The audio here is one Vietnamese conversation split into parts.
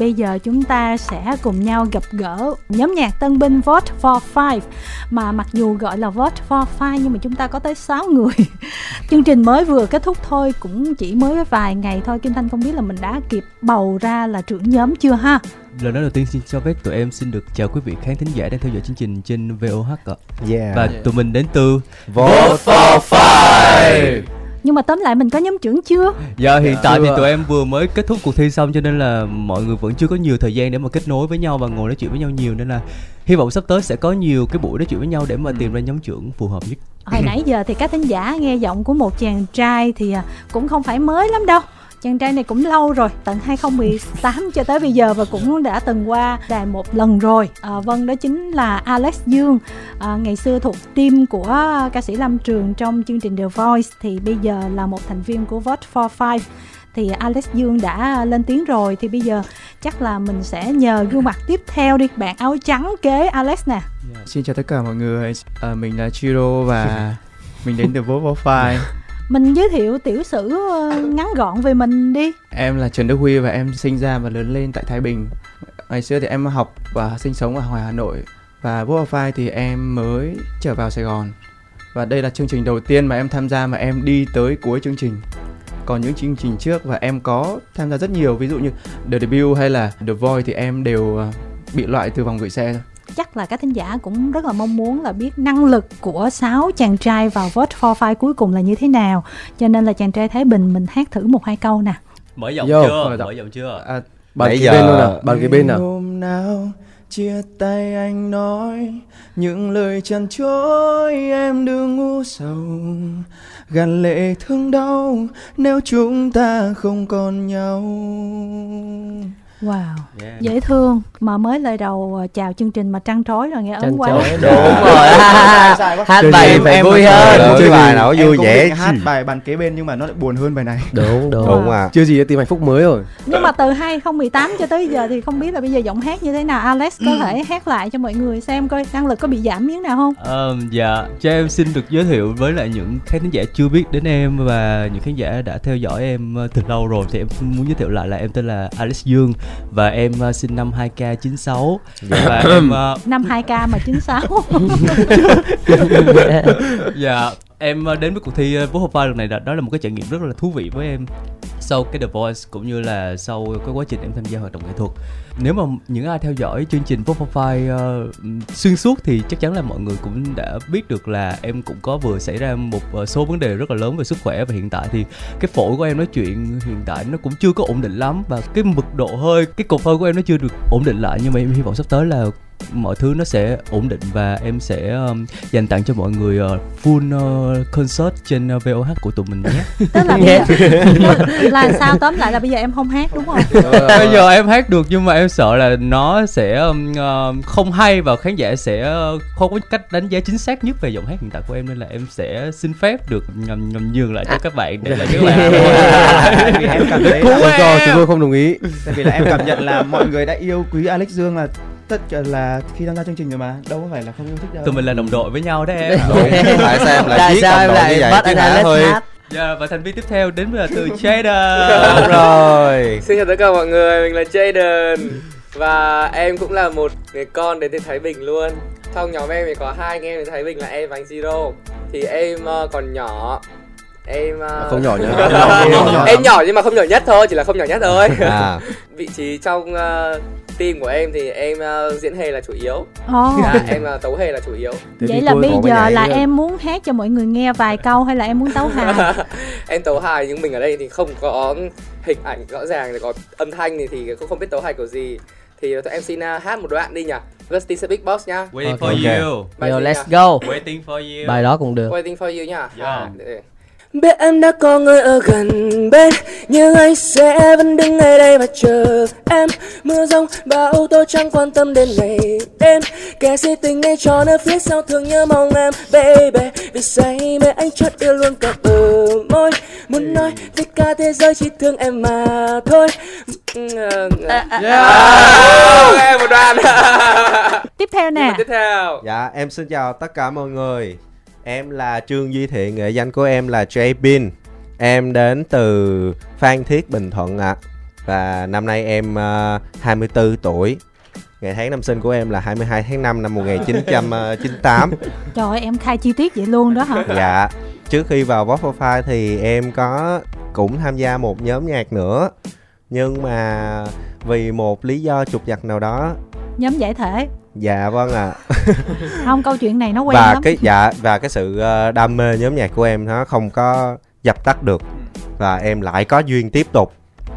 bây giờ chúng ta sẽ cùng nhau gặp gỡ nhóm nhạc tân binh Vote for Five. Mà mặc dù gọi là Vote for Five nhưng mà chúng ta có tới 6 người. Chương trình mới vừa kết thúc thôi, cũng chỉ mới vài ngày thôi. Kim Thanh không biết là mình đã kịp bầu ra là trưởng nhóm chưa ha? Lời nói đầu tiên xin cho phép tụi em xin được chào quý vị khán thính giả đang theo dõi chương trình trên VOH ạ. Và tụi mình đến từ Vote for Five. Nhưng mà tóm lại mình có nhóm trưởng chưa? Dạ hiện tại thì tụi em vừa mới kết thúc cuộc thi xong, cho nên là mọi người vẫn chưa có nhiều thời gian để mà kết nối với nhau và ngồi nói chuyện với nhau nhiều, nên là hy vọng sắp tới sẽ có nhiều cái buổi nói chuyện với nhau để mà tìm ra nhóm trưởng phù hợp nhất. Hồi nãy giờ thì các thính giả nghe giọng của một chàng trai thì cũng không phải mới lắm đâu. Chàng trai này cũng lâu rồi, tận 2018 cho tới bây giờ, và cũng đã từng qua đài một lần rồi. Vâng, đó chính là Alex Dương. Ngày xưa thuộc team của ca sĩ Lam Trường trong chương trình The Voice, thì bây giờ là một thành viên của Vote for Five. Thì Alex Dương đã lên tiếng rồi, thì bây giờ chắc là mình sẽ nhờ gương mặt tiếp theo đi, bạn áo trắng kế Alex nè. Xin chào tất cả mọi người, mình là Chiro và mình đến từ Vote for Five. Mình giới thiệu tiểu sử ngắn gọn về mình đi. Em là Trần Đức Huy và em sinh ra và lớn lên tại Thái Bình. Ngày xưa thì em học và sinh sống ở ngoài Hà Nội. Và Vote for Five thì em mới trở vào Sài Gòn. Và đây là chương trình đầu tiên mà em tham gia mà em đi tới cuối chương trình. Còn những chương trình trước và em có tham gia rất nhiều, ví dụ như The Debut hay là The Voice thì em đều bị loại từ vòng gửi xe thôi. Chắc là các thính giả cũng rất là mong muốn là biết năng lực của 6 chàng trai vào Vote for Five cuối cùng là như thế nào. Cho nên là chàng trai Thái Bình mình hát thử 1-2 câu nè. Mở giọng chưa? Bạn kia bên nào? Hôm nào chia tay anh nói những lời chăn chối, em đừng ngu sầu gàn lệ thương đau nếu chúng ta không còn nhau. Wow, dễ thương. Mà mới lời đầu chào chương trình mà trăn trối rồi, nghe ấn quá. Đúng rồi. Hát bài em vui hơn. Chơi bài nào vui vẻ. Em cũng hát bài bàn kế bên nhưng mà nó lại buồn hơn bài này. Đúng. Chưa gì tìm hạnh phúc mới rồi. Nhưng mà từ 2018 cho tới giờ thì không biết là bây giờ giọng hát như thế nào. Alex có thể hát lại cho mọi người xem coi năng lực có bị giảm miếng nào không? Dạ, cho em xin được giới thiệu với lại những khán giả chưa biết đến em và những khán giả đã theo dõi em từ lâu rồi, thì em muốn giới thiệu lại là em tên là Alex Dương. Và em sinh năm 2K96. Và em năm 2K mà 96. Dạ, em đến với cuộc thi Vote for Five lần này đó là một cái trải nghiệm rất là thú vị với em. Sau cái The Voice cũng như là sau cái quá trình em tham gia hoạt động nghệ thuật. Nếu mà những ai theo dõi chương trình Vote for Five xuyên suốt thì chắc chắn là mọi người cũng đã biết được là em cũng có vừa xảy ra một số vấn đề rất là lớn về sức khỏe. Và hiện tại thì cái phổi của em nói chuyện hiện tại nó cũng chưa có ổn định lắm. Và cái mực độ hơi, cái cột hơi của em nó chưa được ổn định lại. Nhưng mà em hy vọng sắp tới là mọi thứ nó sẽ ổn định và em sẽ dành tặng cho mọi người full concert trên VOH của tụi mình nhé. Tức là là sao, tóm lại là bây giờ em không hát đúng không? Bây giờ em hát được nhưng mà em sợ là nó sẽ không hay và khán giả sẽ không có cách đánh giá chính xác nhất về giọng hát hiện tại của em, nên là em sẽ xin phép được nhầm nhường lại cho các bạn để là các bạn. Em cảm thấy chúng tôi không đồng ý. Tại vì là em cảm nhận là mọi người đã yêu quý Alex Dương là tất cả là khi tham gia chương trình rồi mà đâu có phải là không yêu thích đâu. Tụi mình là đồng đội với nhau đấy em. Đúng. Tại sao em lại biết đồng đội như vậy chứ hả? Thôi. Và thành viên tiếp theo đến với là từ Jaden. Đúng rồi. Xin chào tất cả mọi người, mình là Jaden. Và em cũng là một người con đến từ Thái Bình luôn. Trong nhóm em thì có 2 anh em đến Thái Bình là em và anh Zero. Thì em còn nhỏ. Không nhỏ nữa. Em nhỏ nhưng mà không nhỏ nhất thôi, chỉ là không nhỏ nhất thôi. Vị trí trong team của em thì em diễn hề là chủ yếu. Em tấu hề là chủ yếu. Vậy là bây giờ là em muốn hát cho mọi người nghe vài câu hay là em muốn tấu hài? Em tấu hài nhưng mình ở đây thì không có hình ảnh rõ ràng, có âm thanh thì không biết tấu hài kiểu gì. Thì em xin hát một đoạn đi nhỉ. Rusty the Big Boss nha. Waiting for you. Yo, let's go. Waiting for you. Bài đó cũng được. Waiting for you nha. Biết em đã có người ở gần bên, nhưng anh sẽ vẫn đứng ngay đây và chờ em. Mưa giông bão tố chẳng quan tâm đến ngày đêm. Kẻ si tình này trốn ở phía sau thường nhớ mong em, baby. Vì say mê anh chót yêu luôn cả bờ môi. Muốn nói với cả thế giới chỉ thương em mà thôi. Nghe một đoạn. Tiếp theo nè. Tiếp theo. Dạ, em xin chào tất cả mọi người. Em là Trương Duy Thiện, nghệ danh của em là J Bin. Em đến từ Phan Thiết, Bình Thuận ạ. Và năm nay em 24 tuổi. Ngày tháng năm sinh của em là 22 tháng 5 năm 1998. Trời ơi, em khai chi tiết vậy luôn đó hả? Dạ. Trước khi vào Vox Profile thì em có cũng tham gia một nhóm nhạc nữa. Nhưng mà vì một lý do trục trặc nào đó. Nhóm giải thể. Dạ vâng ạ. Không, câu chuyện này nó quen và lắm. Và cái sự đam mê nhóm nhạc của em nó không có dập tắt được. Và em lại có duyên tiếp tục.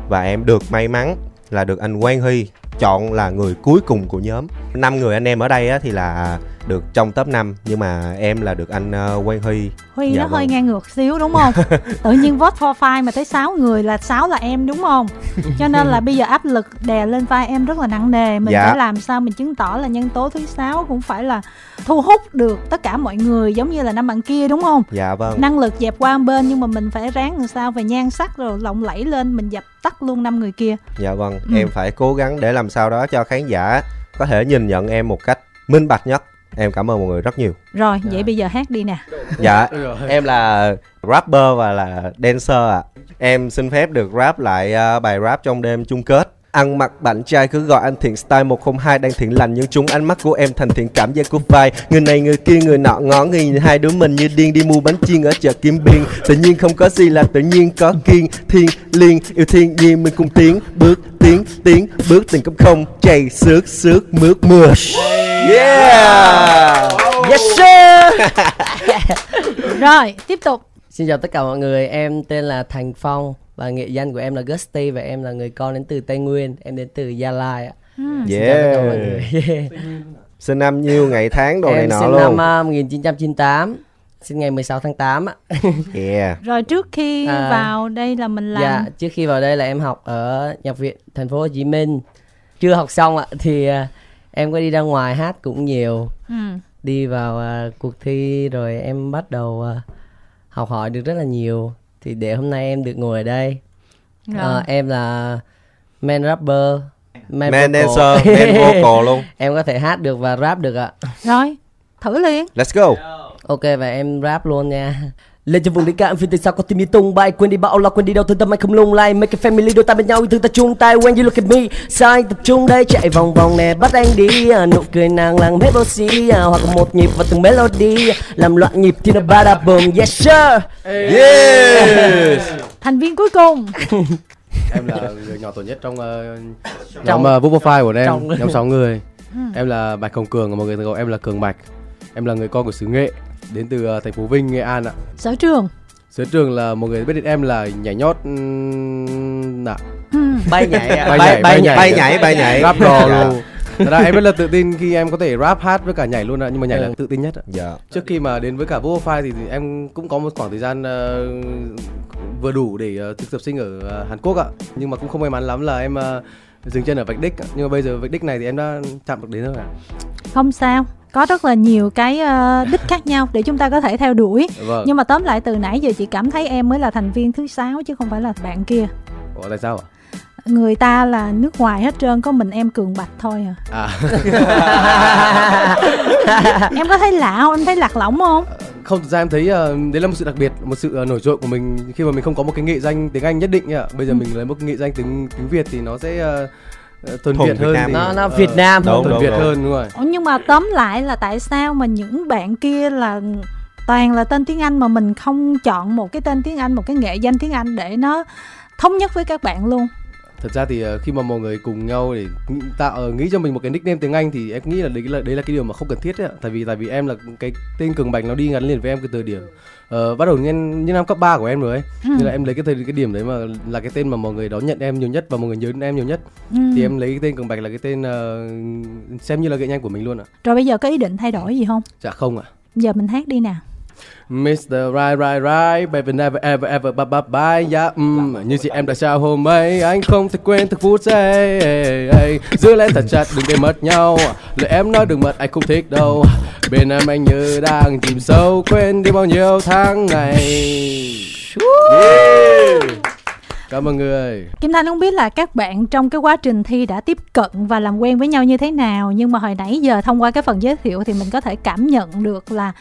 Và em được may mắn là được anh Quang Huy chọn là người cuối cùng của nhóm. 5 người anh em ở đây á, thì là được trong top 5. Nhưng mà em là được anh Quang Huy nó vâng. Hơi ngang ngược xíu đúng không? Tự nhiên vote for five mà tới 6 người là 6 là em đúng không? Cho nên là bây giờ áp lực đè lên vai em rất là nặng nề. Mình phải làm sao mình chứng tỏ là nhân tố thứ 6 cũng phải là thu hút được tất cả mọi người, giống như là năm bạn kia đúng không? Dạ vâng. Năng lực dẹp qua bên nhưng mà mình phải ráng làm sao về nhan sắc rồi lộng lẫy lên, mình dập tắt luôn 5 người kia. Dạ vâng, em phải cố gắng để làm sao đó cho khán giả có thể nhìn nhận em một cách minh bạch nhất. Em cảm ơn mọi người rất nhiều. Rồi, vậy bây giờ hát đi nè. Dạ, em là rapper và là dancer ạ. Em xin phép được rap lại bài rap trong đêm chung kết. Ăn mặc bạn trai cứ gọi anh Thiện, style 102 đang thiện lành nhưng chúng ánh mắt của em thành thiện, cảm giác của vai người này người kia người nọ ngó nghìn, hai đứa mình như điên đi mua bánh chiên ở chợ Kim Biên. Tự nhiên không có gì là tự nhiên, có kiên thiên liên yêu thiên nhiên mình cùng tiến bước, tiến bước tình cấm không chày xước mướt mưa. Yeah, yes sir. Rồi tiếp tục. Xin chào tất cả mọi người, em tên là Thành Phong và nghệ danh của em là Gusty và em là người con đến từ Tây Nguyên, em đến từ Gia Lai ạ. Yeah. Sinh năm nhiêu, ngày tháng đồ này nọ luôn? Em sinh năm 1998, sinh ngày 16 tháng 8 ạ. Yeah. Rồi trước khi vào đây là mình làm. Dạ, trước khi vào đây là em học ở Nhạc viện Thành phố Hồ Chí Minh. Chưa học xong ạ thì em có đi ra ngoài hát cũng nhiều. Đi vào cuộc thi rồi em bắt đầu học hỏi được rất là nhiều. Thì để hôm nay em được ngồi ở đây. Em là man rapper, man dancer, man vocal luôn. Em có thể hát được và rap được ạ. Rồi, thử liền. Let's go. Ok, và em rap luôn nha. Lên trên vùng lý cảm, phiên tình sao có tim đi tung bay. Quên đi bao là quên đi đâu, thương tâm anh không lung lay. Make a family, đôi ta bên nhau, yêu thương ta chung tay. When you look at me, sao anh tập trung đây. Chạy vòng vòng nè, bắt anh đi. Nụ cười nàng làng hết bó xí. Hoặc một nhịp vào từng melody. Làm loạn nhịp thì nó ba đạp bùm. Yes sir. Yes. Thành viên cuối cùng. Em là người nhỏ tuổi nhất trong nhóm Vox Profile của em, nhóm 6 người. Em là Bạch Hồng Cường, mọi người gọi em là Cường Bạch. Em là người con của xứ Nghệ, đến từ thành phố Vinh, Nghệ An ạ. Sở trường? Sở trường là mọi người biết đến em là nhảy nhót ạ. Bay nhảy ạ. Bay nhảy. Rap đồ luôn. Thật ra em rất là tự tin khi em có thể rap, hát với cả nhảy luôn ạ. Nhưng mà nhảy là tự tin nhất ạ. Dạ. Trước khi mà đến với cả Vox Profile thì em cũng có một khoảng thời gian vừa đủ để thực tập sinh ở Hàn Quốc ạ. Nhưng mà cũng không may mắn lắm là em dừng chân ở Vạch Đích. Nhưng mà bây giờ Vạch Đích này thì em đã chạm được đến rồi ạ. Không sao. Có rất là nhiều cái đích khác nhau để chúng ta có thể theo đuổi. Vâng. Nhưng mà tóm lại từ nãy giờ chị cảm thấy em mới là thành viên thứ 6 chứ không phải là bạn kia. Ủa tại sao ạ? Người ta là nước ngoài hết trơn, có mình em Cường Bạch thôi à. Em có thấy lạ không? Em thấy lạc lõng không? Không, thực ra em thấy đấy là một sự đặc biệt, một sự nổi trội của mình khi mà mình không có một cái nghệ danh tiếng Anh nhất định nhỉ. Bây giờ mình lấy một nghệ danh tiếng Việt thì nó sẽ thuần Việt hơn, nó Việt Nam hơn, thuần Việt hơn đúng rồi. Nhưng mà tóm lại là tại sao mà những bạn kia là toàn là tên tiếng Anh mà mình không chọn một cái tên tiếng Anh, một cái nghệ danh tiếng Anh để nó thống nhất với các bạn luôn? Thật ra thì khi mà mọi người cùng nhau để tạo nghĩ cho mình một cái nickname tiếng Anh thì em nghĩ là đấy là cái điều mà không cần thiết ấy. Tại vì em là cái tên Cường Bạch nó đi ngắn liền với em cái từ điểm bắt đầu những năm cấp 3 của em rồi ấy. Nên là em lấy cái điểm đấy mà là cái tên mà mọi người đón nhận em nhiều nhất và mọi người nhớ đến em nhiều nhất. Thì em lấy cái tên Cường Bạch là cái tên xem như là nghệ nhân của mình luôn ạ. Rồi bây giờ có ý định thay đổi gì không? Dạ không ạ. Giờ mình hát đi nào. Mr. Right, baby never ever bye. Yeah, như chị em đã trao hôm ấy, anh không thể quên thức phút giây. Giữ lấy thật chặt, đừng để mất nhau. Lời em nói đừng mật, anh không thích đâu. Bên em anh như đang chìm sâu, quên đi bao nhiêu tháng ngày. Yeah. Cảm ơn người. Kim Thanh không biết là các bạn trong cái quá trình thi đã tiếp cận và làm quen với nhau như thế nào, nhưng mà hồi nãy giờ thông qua cái phần giới thiệu thì mình có thể cảm nhận được là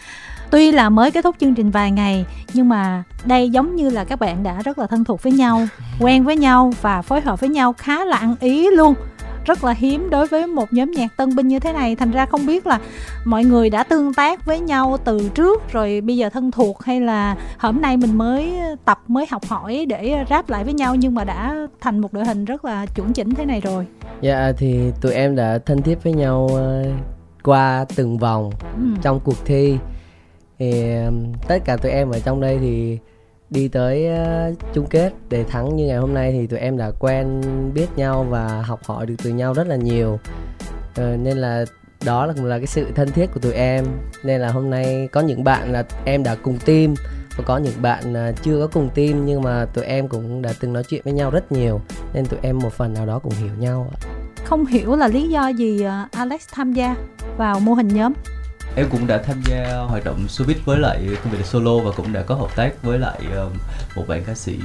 Tuy là mới kết thúc chương trình vài ngày, nhưng mà đây giống như là các bạn đã rất là thân thuộc với nhau, quen với nhau và phối hợp với nhau khá là ăn ý luôn. Rất là hiếm đối với một nhóm nhạc tân binh như thế này. Thành ra không biết là mọi người đã tương tác với nhau từ trước rồi bây giờ thân thuộc, hay là hôm nay mình mới tập, mới học hỏi để ráp lại với nhau, nhưng mà đã thành một đội hình rất là chuẩn chỉnh thế này rồi. Dạ thì tụi em đã thân thiết với nhau qua từng vòng trong cuộc thi. Thì tất cả tụi em ở trong đây thì đi tới chung kết để thắng như ngày hôm nay thì tụi em đã quen biết nhau và học hỏi được từ nhau rất là nhiều, nên là đó là cũng là cái sự thân thiết của tụi em. Nên là hôm nay có những bạn là em đã cùng team và có những bạn chưa có cùng team, nhưng mà tụi em cũng đã từng nói chuyện với nhau rất nhiều nên tụi em một phần nào đó cũng hiểu nhau. Không hiểu là lý do gì Alex tham gia vào mô hình nhóm? Em cũng đã tham gia hoạt động showbiz với lại công việc solo và cũng đã có hợp tác với lại một bạn ca sĩ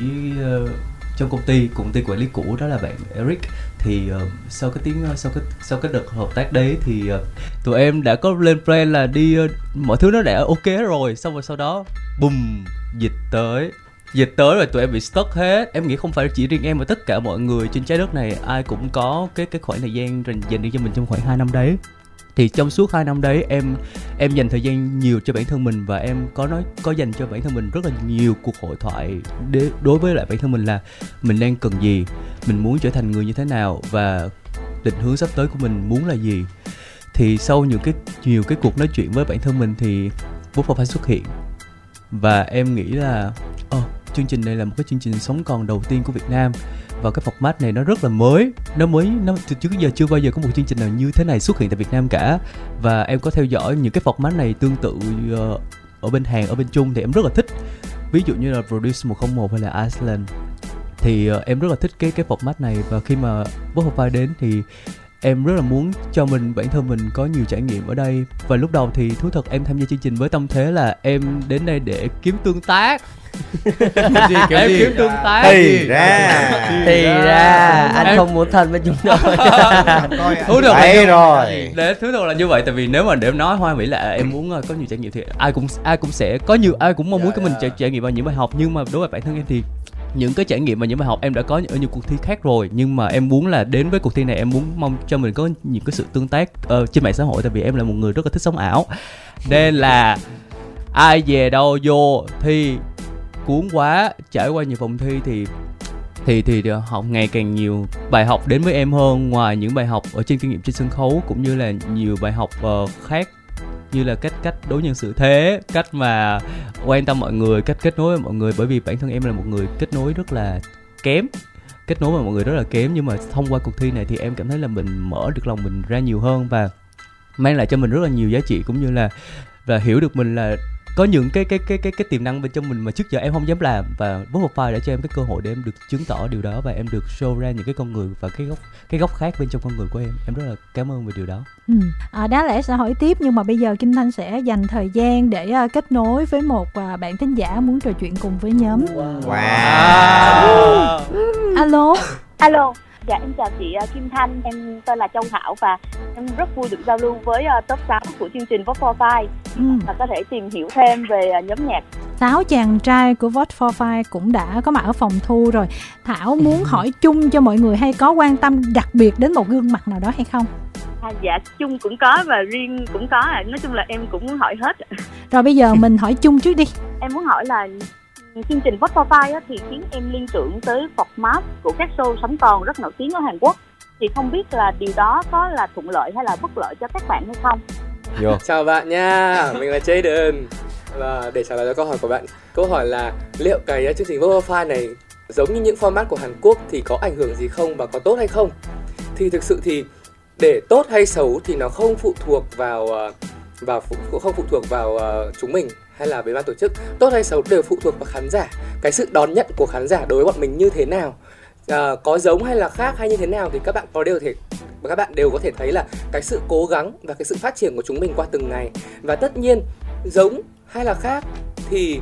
trong công ty quản lý cũ, đó là bạn Eric. Thì sau cái đợt hợp tác đấy thì tụi em đã có lên plan là đi, mọi thứ nó đã ok rồi, xong rồi sau đó bùm, dịch tới rồi tụi em bị stuck hết. Em nghĩ không phải chỉ riêng em mà tất cả mọi người trên trái đất này ai cũng có cái khoảng thời gian dành riêng cho mình trong khoảng 2 năm đấy. Thì trong suốt 2 năm đấy em dành thời gian nhiều cho bản thân mình và em có dành cho bản thân mình rất là nhiều cuộc hội thoại đối với lại bản thân mình là mình đang cần gì, mình muốn trở thành người như thế nào và định hướng sắp tới của mình muốn là gì. Thì sau nhiều cái cuộc nói chuyện với bản thân mình thì Vocal xuất hiện và em nghĩ là chương trình này là một cái chương trình sống còn đầu tiên của Việt Nam và cái format này nó rất là mới, nó trước giờ chưa bao giờ có một chương trình nào như thế này xuất hiện tại Việt Nam cả. Và em có theo dõi những cái format này tương tự ở bên Hàn, ở bên Trung thì em rất là thích, ví dụ như là Produce 101 hay là Iceland. Thì em rất là thích cái format này và khi mà Spotify đến thì em rất là muốn cho bản thân mình có nhiều trải nghiệm ở đây. Và lúc đầu thì thú thật em tham gia chương trình với tâm thế là em đến đây để kiếm tương tác. Em kiếm tương tác thì ra anh không muốn thân với chúng tôi. Thú thật là rồi. Để thú thật là như vậy, tại vì nếu mà để em nói hoa mỹ là em muốn có nhiều trải nghiệm thì ai cũng sẽ có nhiều, ai cũng mong muốn mình trải nghiệm vào những bài học, nhưng mà đối với bản thân em thì những cái trải nghiệm và những bài học em đã có ở nhiều cuộc thi khác rồi, nhưng mà em muốn là đến với cuộc thi này em muốn mong cho mình có những cái sự tương tác trên mạng xã hội, tại vì em là một người rất là thích sống ảo. Nên là ai về đâu vô thi cuốn quá, trải qua nhiều vòng thi thì học ngày càng nhiều bài học đến với em hơn, ngoài những bài học ở trên kinh nghiệm trên sân khấu cũng như là nhiều bài học khác, như là cách đối nhân xử thế, cách mà quan tâm mọi người, cách kết nối với mọi người. Bởi vì bản thân em là một người kết nối với mọi người rất là kém, nhưng mà thông qua cuộc thi này thì em cảm thấy là mình mở được lòng mình ra nhiều hơn và mang lại cho mình rất là nhiều giá trị, cũng như là hiểu được mình là có những cái tiềm năng bên trong mình mà trước giờ em không dám làm. Và Vocal đã cho em cái cơ hội để em được chứng tỏ điều đó và em được show ra những cái con người và cái góc khác bên trong con người của em. Em rất là cảm ơn về điều đó. Đáng lẽ sẽ hỏi tiếp nhưng mà bây giờ Kim Thanh sẽ dành thời gian để kết nối với một bạn thính giả muốn trò chuyện cùng với nhóm. Wow. Alo. Dạ em chào chị Kim Thanh, em tên là Châu Thảo và em rất vui được giao lưu với top 6 của chương trình Vote for Five và có thể tìm hiểu thêm về nhóm nhạc. 6 chàng trai của Vote for Five cũng đã có mặt ở phòng thu rồi. Thảo muốn hỏi chung cho mọi người hay có quan tâm đặc biệt đến một gương mặt nào đó hay không? Dạ chung cũng có và riêng cũng có, nói chung là em cũng muốn hỏi hết. Rồi bây giờ mình hỏi chung trước đi. Em muốn hỏi là chương trình Vote for Five thì khiến em liên tưởng tới format của các show sống còn rất nổi tiếng ở Hàn Quốc. Thì không biết là điều đó có là thuận lợi hay là bất lợi cho các bạn hay không? Chào bạn nha, mình là Jaden. Và để trả lời cho câu hỏi của bạn, câu hỏi là liệu cái chương trình Vote for Five này giống như những format của Hàn Quốc thì có ảnh hưởng gì không và có tốt hay không? Thì thực sự thì để tốt hay xấu thì nó không phụ thuộc vào chúng mình hay là với ban tổ chức. Tốt hay xấu đều phụ thuộc vào khán giả, cái sự đón nhận của khán giả đối với bọn mình như thế nào, có giống hay là khác hay như thế nào thì các bạn đều có thể thấy là cái sự cố gắng và cái sự phát triển của chúng mình qua từng ngày. Và tất nhiên giống hay là khác thì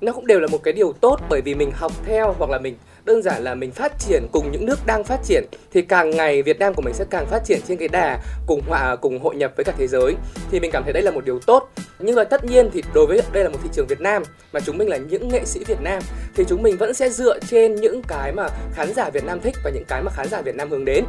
nó cũng đều là một cái điều tốt, bởi vì mình học theo hoặc là mình đơn giản là mình phát triển cùng những nước đang phát triển thì càng ngày Việt Nam của mình sẽ càng phát triển trên cái đà cùng hội nhập với cả thế giới, thì mình cảm thấy đây là một điều tốt. Nhưng mà tất nhiên thì đối với đây là một thị trường Việt Nam mà chúng mình là những nghệ sĩ Việt Nam thì chúng mình vẫn sẽ dựa trên những cái mà khán giả Việt Nam thích và những cái mà khán giả Việt Nam hướng đến.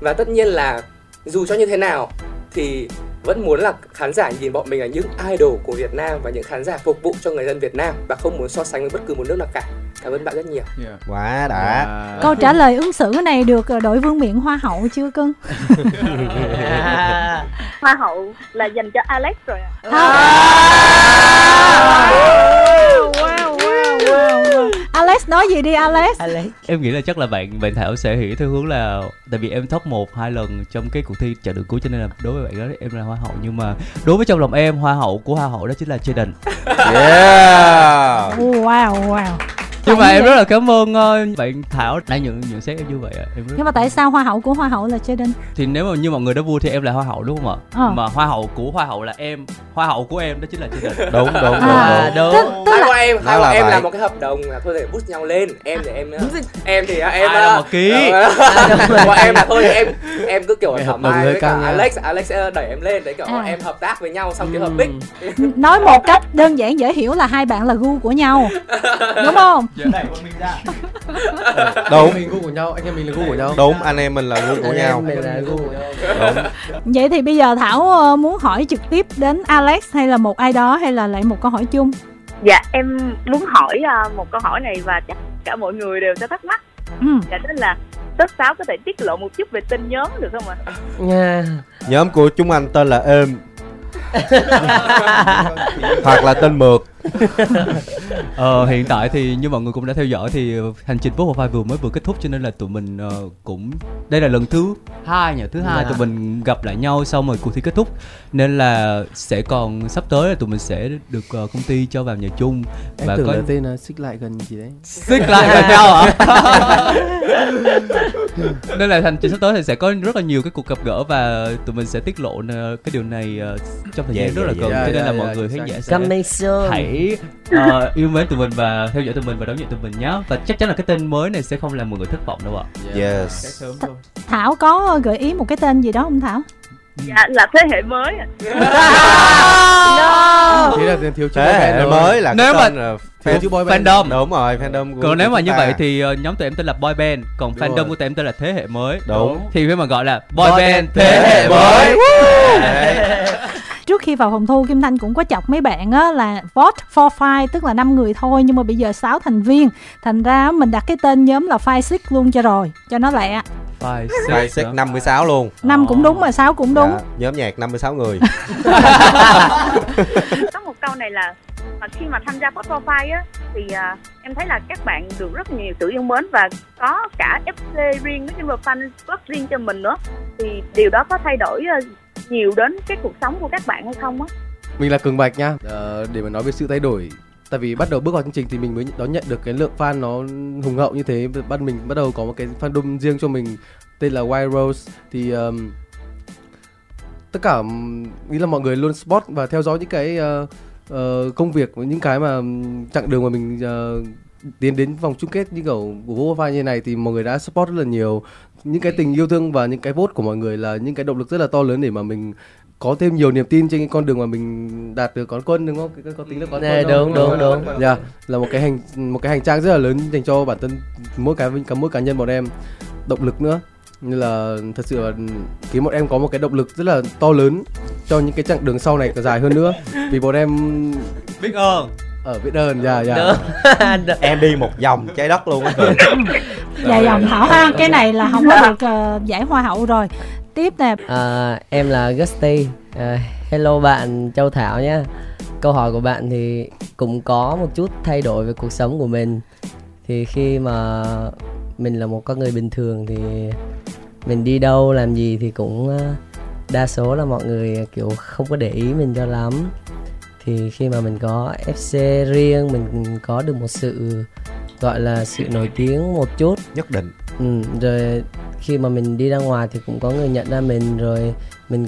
Và tất nhiên là dù cho như thế nào thì vẫn muốn là khán giả nhìn bọn mình là những idol của Việt Nam và những khán giả phục vụ cho người dân Việt Nam và không muốn so sánh với bất cứ một nước nào cả. Cảm ơn bạn rất nhiều. Quá đã. Câu trả lời ứng xử này được đội vương miện Hoa hậu chưa cưng? Hoa hậu là dành cho Alex rồi ạ. Wow. Alex nói gì đi Alex. Em nghĩ là chắc là bạn Thảo sẽ hiểu theo hướng là tại vì em top 1-2 lần trong cái cuộc thi Chặng Đường Cuối cho nên là đối với bạn đó em là hoa hậu, nhưng mà đối với trong lòng em hoa hậu của hoa hậu đó chính là Jaden. Yeah. Wow. Nhưng mà em rất là cảm ơn bạn Thảo đã nhận xét em như vậy ạ. Nhưng mà tại sao hoa hậu của hoa hậu là Jaden? Thì nếu mà như mọi người đã vui thì em là hoa hậu đúng không ạ? Mà hoa hậu của hoa hậu là em, hoa hậu của em đó chính là Jaden. Đúng. Tức là em làm một cái hợp đồng là thôi để boost nhau lên. Em thì em ai là một ký. Em là thôi em cứ kiểu hợp đồng với cả Alex sẽ đẩy em lên đấy, kiểu em hợp tác với nhau xong kiểu hợp bích. Nói một cách đơn giản dễ hiểu là hai bạn là gu của nhau. Đúng không? Đẩy bọn mình ra. Đúng. Mình gu của nhau, anh em mình là gu của nhau. Đúng, anh em mình là gu của nhau. Đúng. Vậy thì bây giờ Thảo muốn hỏi trực tiếp đến Alex hay là một ai đó hay là lại một câu hỏi chung? Dạ, em muốn hỏi một câu hỏi này và chắc cả mọi người đều sẽ thắc mắc. Dạ, đó là Top 6 có thể tiết lộ một chút về tên nhóm được không ạ? Nhóm của chúng anh tên là Êm hoặc là tên Mượt. Hiện tại thì như mọi người cũng đã theo dõi thì hành trình Spotify vừa kết thúc, cho nên là tụi mình cũng đây là lần thứ hai tụi mình gặp lại nhau sau rồi cuộc thi kết thúc, nên là sẽ còn sắp tới là tụi mình sẽ được công ty cho vào nhà chung. Em và tưởng có là tên là xích lại gần gì đấy, xích lại gần nhau hả? Nên là hành trình sắp tới thì sẽ có rất là nhiều cái cuộc gặp gỡ và tụi mình sẽ tiết lộ cái điều này trong thời gian rất là gần, cho nên là mọi người khán giả sẽ hãy yêu mến tụi mình và theo dõi tụi mình và đón nhận tụi mình nhé. Và chắc chắn là cái tên mới này sẽ không làm mọi người thất vọng đâu ạ. Yes. Thảo có gợi ý một cái tên gì đó không Thảo? Dạ, là thế hệ mới. Thế là thiếu chữ mới là cái tên là fandom. Đúng rồi, fandom của. Còn nếu mà như vậy thì nhóm tụi em tên là boy band, còn đúng fandom rồi của tụi em tên là thế hệ mới. Đúng. Thì khi mà gọi là boy band thế hệ mới. Trước khi vào phòng thu Kim Thanh cũng có chọc mấy bạn á là vote for five, tức là 5 người thôi, nhưng mà bây giờ 6 thành viên, thành ra mình đặt cái tên nhóm là Five Six luôn cho nó lẹ. Five Six 56 luôn. 5 cũng đúng mà 6 cũng đúng. Dạ, nhóm nhạc 56 người. Có một câu này là khi mà tham gia vote for five á thì em thấy là các bạn được rất nhiều sự yêu mến và có cả FC riêng với những fan club riêng cho mình nữa, thì điều đó có thay đổi nhiều đến cái cuộc sống của các bạn hay không á? Mình là Cường Bạch nha. Để mà nói về sự thay đổi, tại vì bắt đầu bước vào chương trình thì mình mới đón nhận được cái lượng fan nó hùng hậu như thế. Mình bắt đầu có một cái fandom riêng cho mình tên là White Rose. Thì tất cả nghĩ là mọi người luôn support và theo dõi những cái công việc, những cái mà chặng đường mà mình tiến đến vòng chung kết như kiểu của Vote như này thì mọi người đã support rất là nhiều. Những cái tình yêu thương và những cái vote của mọi người là những cái động lực rất là to lớn để mà mình có thêm nhiều niềm tin trên cái con đường mà mình đạt được quán quân, đúng không? Cái có tính là quán quân. Đúng. Dạ, là một cái hành trang rất là lớn dành cho bản thân mỗi cá nhân bọn em, động lực nữa. Nên là thật sự là khiến bọn em có một cái động lực rất là to lớn cho những cái chặng đường sau này dài hơn nữa. Vì bọn em biết ơn. Biết ơn, em đi một vòng trái đất luôn á. Dạ vòng Thảo ha, cái này là không có được giải hoa hậu rồi. Tiếp nè. Em là Gusty. Hello bạn Châu Thảo nhé. Câu hỏi của bạn thì cũng có một chút thay đổi về cuộc sống của mình. Thì khi mà mình là một con người bình thường thì mình đi đâu làm gì thì cũng đa số là mọi người kiểu không có để ý mình cho lắm. Thì khi mà mình có FC riêng, mình có được một sự gọi là sự nổi tiếng một chút nhất định. Rồi khi mà mình đi ra ngoài thì cũng có người nhận ra mình, rồi mình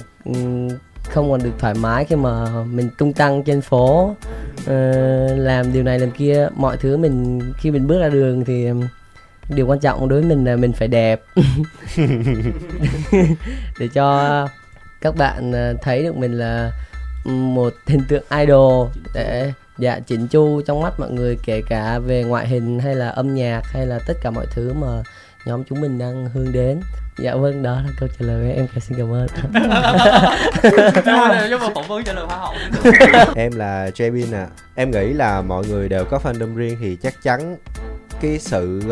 không còn được thoải mái khi mà mình tung tăng trên phố. làm điều này làm kia, mọi thứ mình khi mình bước ra đường thì điều quan trọng đối với mình là mình phải đẹp để cho các bạn thấy được mình là một hình tượng idol, để dạ chỉnh chu trong mắt mọi người, kể cả về ngoại hình hay là âm nhạc hay là tất cả mọi thứ mà nhóm chúng mình đang hướng đến. Dạ vâng, đó là câu trả lời em xin cảm ơn. Em là Jamin ạ. Em nghĩ là mọi người đều có fandom riêng thì chắc chắn cái sự